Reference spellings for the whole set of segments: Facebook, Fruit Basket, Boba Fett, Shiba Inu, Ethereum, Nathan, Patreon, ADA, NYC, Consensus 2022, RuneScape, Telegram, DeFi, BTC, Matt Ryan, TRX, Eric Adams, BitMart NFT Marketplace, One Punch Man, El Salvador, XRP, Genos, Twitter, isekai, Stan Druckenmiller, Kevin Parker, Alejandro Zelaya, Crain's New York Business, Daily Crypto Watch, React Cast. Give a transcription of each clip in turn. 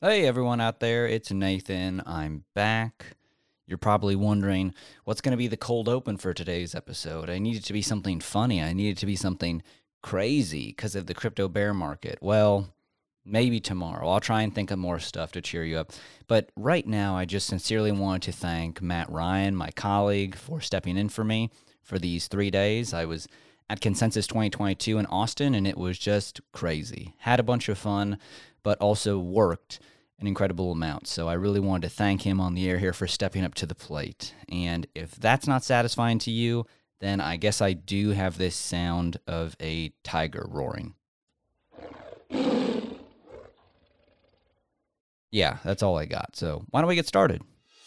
Hey everyone out there, it's Nathan. I'm back. You're probably wondering what's going to be the cold open for today's episode. I need it to be something funny. I need it to be something crazy because of the crypto bear market. Well, maybe tomorrow. I'll try and think of more stuff to cheer you up. But right now, I just sincerely want to thank Matt Ryan, my colleague, for stepping in for me for these 3 days. I was at Consensus 2022 in Austin, and it was just crazy. Had a bunch of fun, but also worked an incredible amount. So I really wanted to thank him on the air here for stepping up to the plate. And if that's not satisfying to you, then I guess I do have this sound of a tiger roaring. Yeah, that's all I got. So why don't we get started?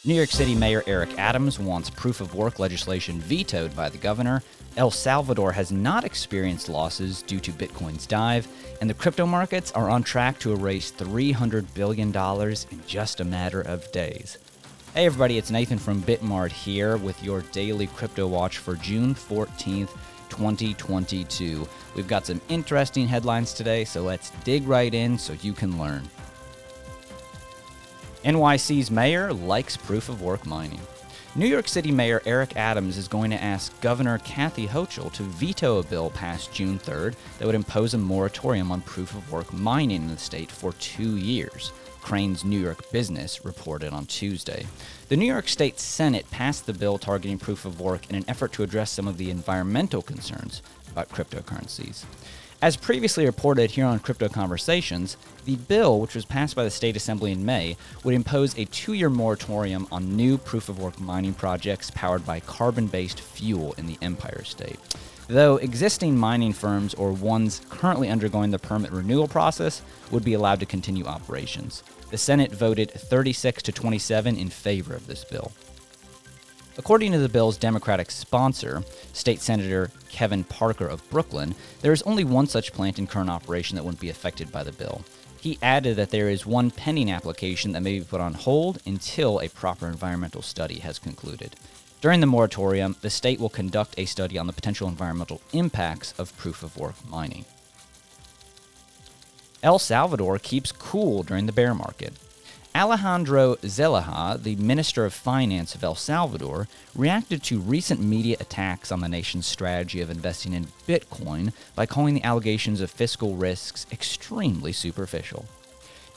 New York City Mayor Eric Adams wants proof-of-work legislation vetoed by the governor. El Salvador has not experienced losses due to Bitcoin's dive, and the crypto markets are on track to erase $300 billion in just a matter of days. Hey everybody, it's Nathan from BitMart here with your daily crypto watch for June 14th, 2022. We've got some interesting headlines today, so let's dig right in so you can learn. NYC's mayor likes proof-of-work mining. New York City Mayor Eric Adams is going to ask Governor Kathy Hochul to veto a bill passed June 3rd that would impose a moratorium on proof-of-work mining in the state for 2 years, Crain's New York Business reported on Tuesday. The New York State Senate passed the bill targeting proof-of-work in an effort to address some of the environmental concerns about cryptocurrencies. As previously reported here on Crypto Conversations, the bill, which was passed by the State Assembly in May, would impose a 2-year moratorium on new proof-of-work mining projects powered by carbon-based fuel in the Empire State. Though existing mining firms or ones currently undergoing the permit renewal process would be allowed to continue operations. The Senate voted 36-27 in favor of this bill. According to the bill's Democratic sponsor, State Senator Kevin Parker of Brooklyn, there is only one such plant in current operation that wouldn't be affected by the bill. He added that there is one pending application that may be put on hold until a proper environmental study has concluded. During the moratorium, the state will conduct a study on the potential environmental impacts of proof-of-work mining. El Salvador keeps cool during the bear market. Alejandro Zelaya, the Minister of Finance of El Salvador, reacted to recent media attacks on the nation's strategy of investing in Bitcoin by calling the allegations of fiscal risks extremely superficial.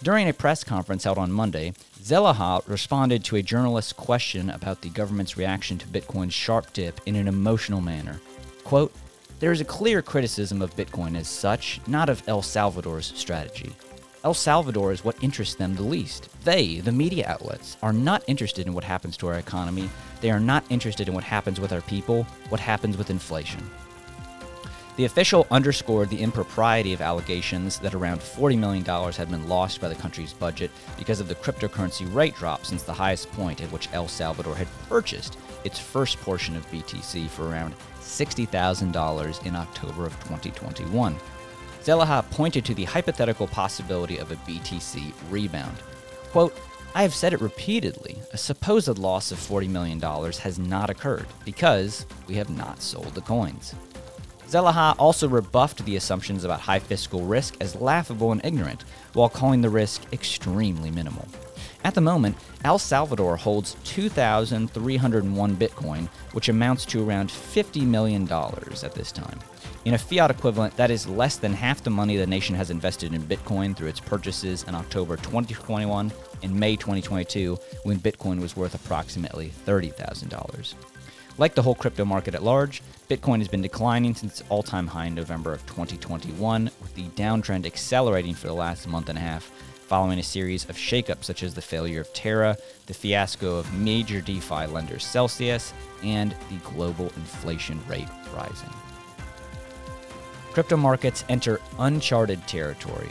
During a press conference held on Monday, Zelaya responded to a journalist's question about the government's reaction to Bitcoin's sharp dip in an emotional manner. Quote, "There is a clear criticism of Bitcoin as such, not of El Salvador's strategy. El Salvador is what interests them the least. They, the media outlets, are not interested in what happens to our economy. They are not interested in what happens with our people, what happens with inflation." The official underscored the impropriety of allegations that around $40 million had been lost by the country's budget because of the cryptocurrency rate drop since the highest point at which El Salvador had purchased its first portion of BTC for around $60,000 in October of 2021. Zelaya pointed to the hypothetical possibility of a BTC rebound. Quote, "I have said it repeatedly, a supposed loss of $40 million has not occurred because we have not sold the coins." Zelaya also rebuffed the assumptions about high fiscal risk as laughable and ignorant, while calling the risk extremely minimal. At the moment, El Salvador holds 2,301 Bitcoin, which amounts to around $50 million at this time. In a fiat equivalent, that is less than half the money the nation has invested in Bitcoin through its purchases in October 2021 and May 2022, when Bitcoin was worth approximately $30,000. Like the whole crypto market at large, Bitcoin has been declining since its all-time high in November of 2021, with the downtrend accelerating for the last month and a half, following a series of shakeups such as the failure of Terra, the fiasco of major DeFi lender Celsius, and the global inflation rate rising. Crypto markets enter uncharted territory.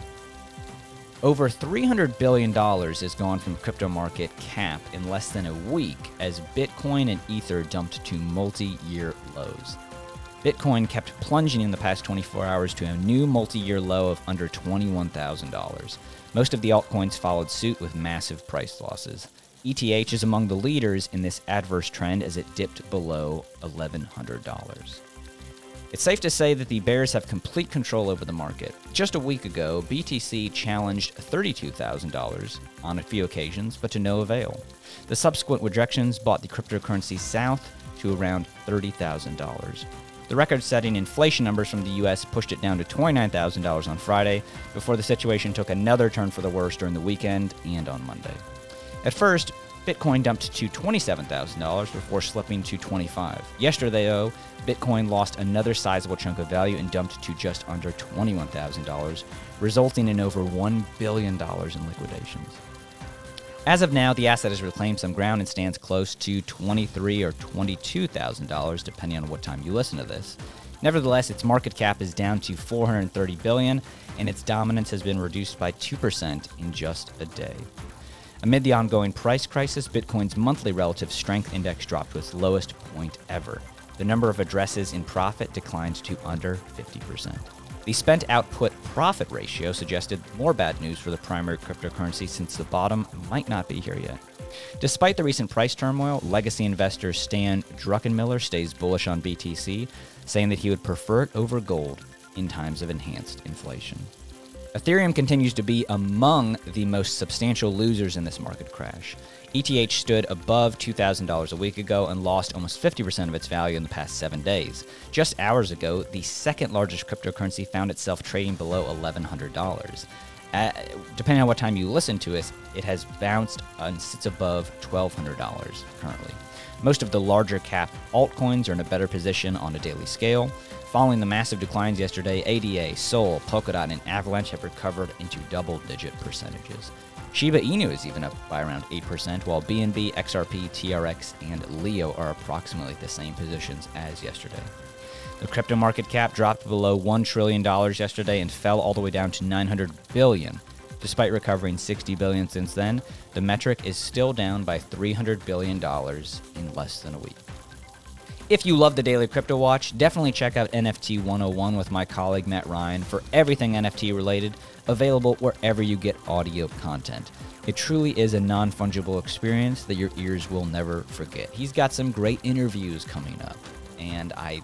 Over $300 billion is gone from crypto market cap in less than a week as Bitcoin and Ether dumped to multi-year lows. Bitcoin kept plunging in the past 24 hours to a new multi-year low of under $21,000. Most of the altcoins followed suit with massive price losses. ETH is among the leaders in this adverse trend as it dipped below $1,100. It's safe to say that the bears have complete control over the market. Just a week ago, BTC challenged $32,000 on a few occasions, but to no avail. The subsequent rejections brought the cryptocurrency south to around $30,000. The record-setting inflation numbers from the U.S. pushed it down to $29,000 on Friday, before the situation took another turn for the worse during the weekend and on Monday. At first, Bitcoin dumped to $27,000 before slipping to $25,000. Yesterday, though, Bitcoin lost another sizable chunk of value and dumped to just under $21,000, resulting in over $1 billion in liquidations. As of now, the asset has reclaimed some ground and stands close to $23,000 or $22,000, depending on what time you listen to this. Nevertheless, its market cap is down to $430 billion, and its dominance has been reduced by 2% in just a day. Amid the ongoing price crisis, Bitcoin's monthly relative strength index dropped to its lowest point ever. The number of addresses in profit declined to under 50%. The spent output profit ratio suggested more bad news for the primary cryptocurrency, since the bottom might not be here yet. Despite the recent price turmoil, legacy investor Stan Druckenmiller stays bullish on BTC, saying that he would prefer it over gold in times of enhanced inflation. Ethereum continues to be among the most substantial losers in this market crash. ETH stood above $2,000 a week ago and lost almost 50% of its value in the past 7 days. Just hours ago, the second largest cryptocurrency found itself trading below $1,100. Depending on what time you listen to it, it has bounced and sits above $1,200 currently. Most of the larger cap altcoins are in a better position on a daily scale. Following the massive declines yesterday, ADA, Sol, Polkadot, and Avalanche have recovered into double-digit percentages. Shiba Inu is even up by around 8%, while BNB, XRP, TRX, and Leo are approximately the same positions as yesterday. The crypto market cap dropped below $1 trillion yesterday and fell all the way down to $900 billion. Despite recovering $60 billion since then, the metric is still down by $300 billion in less than a week. If you love the Daily Crypto Watch, definitely check out NFT 101 with my colleague Matt Ryan for everything NFT related, available wherever you get audio content. It truly is a non-fungible experience that your ears will never forget. He's got some great interviews coming up, and I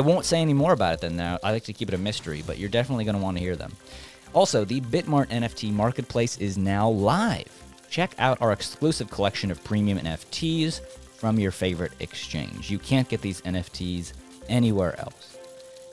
won't say any more about it than that. I like to keep it a mystery, but you're definitely going to want to hear them. Also, the BitMart NFT Marketplace is now live. Check out our exclusive collection of premium NFTs from your favorite exchange. You can't get these NFTs anywhere else.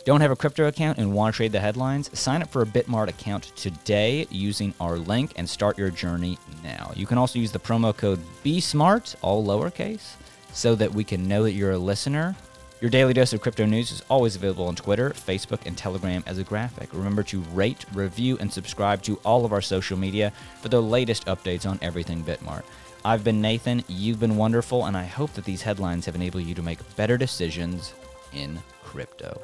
Don't have a crypto account and want to trade the headlines? Sign up for a BitMart account today using our link and start your journey now. You can also use the promo code BSMART, all lowercase, so that we can know that you're a listener. Your daily dose of crypto news is always available on Twitter, Facebook, and Telegram as a graphic. Remember to rate, review, and subscribe to all of our social media for the latest updates on everything BitMart. I've been Nathan, you've been wonderful, and I hope that these headlines have enabled you to make better decisions in crypto.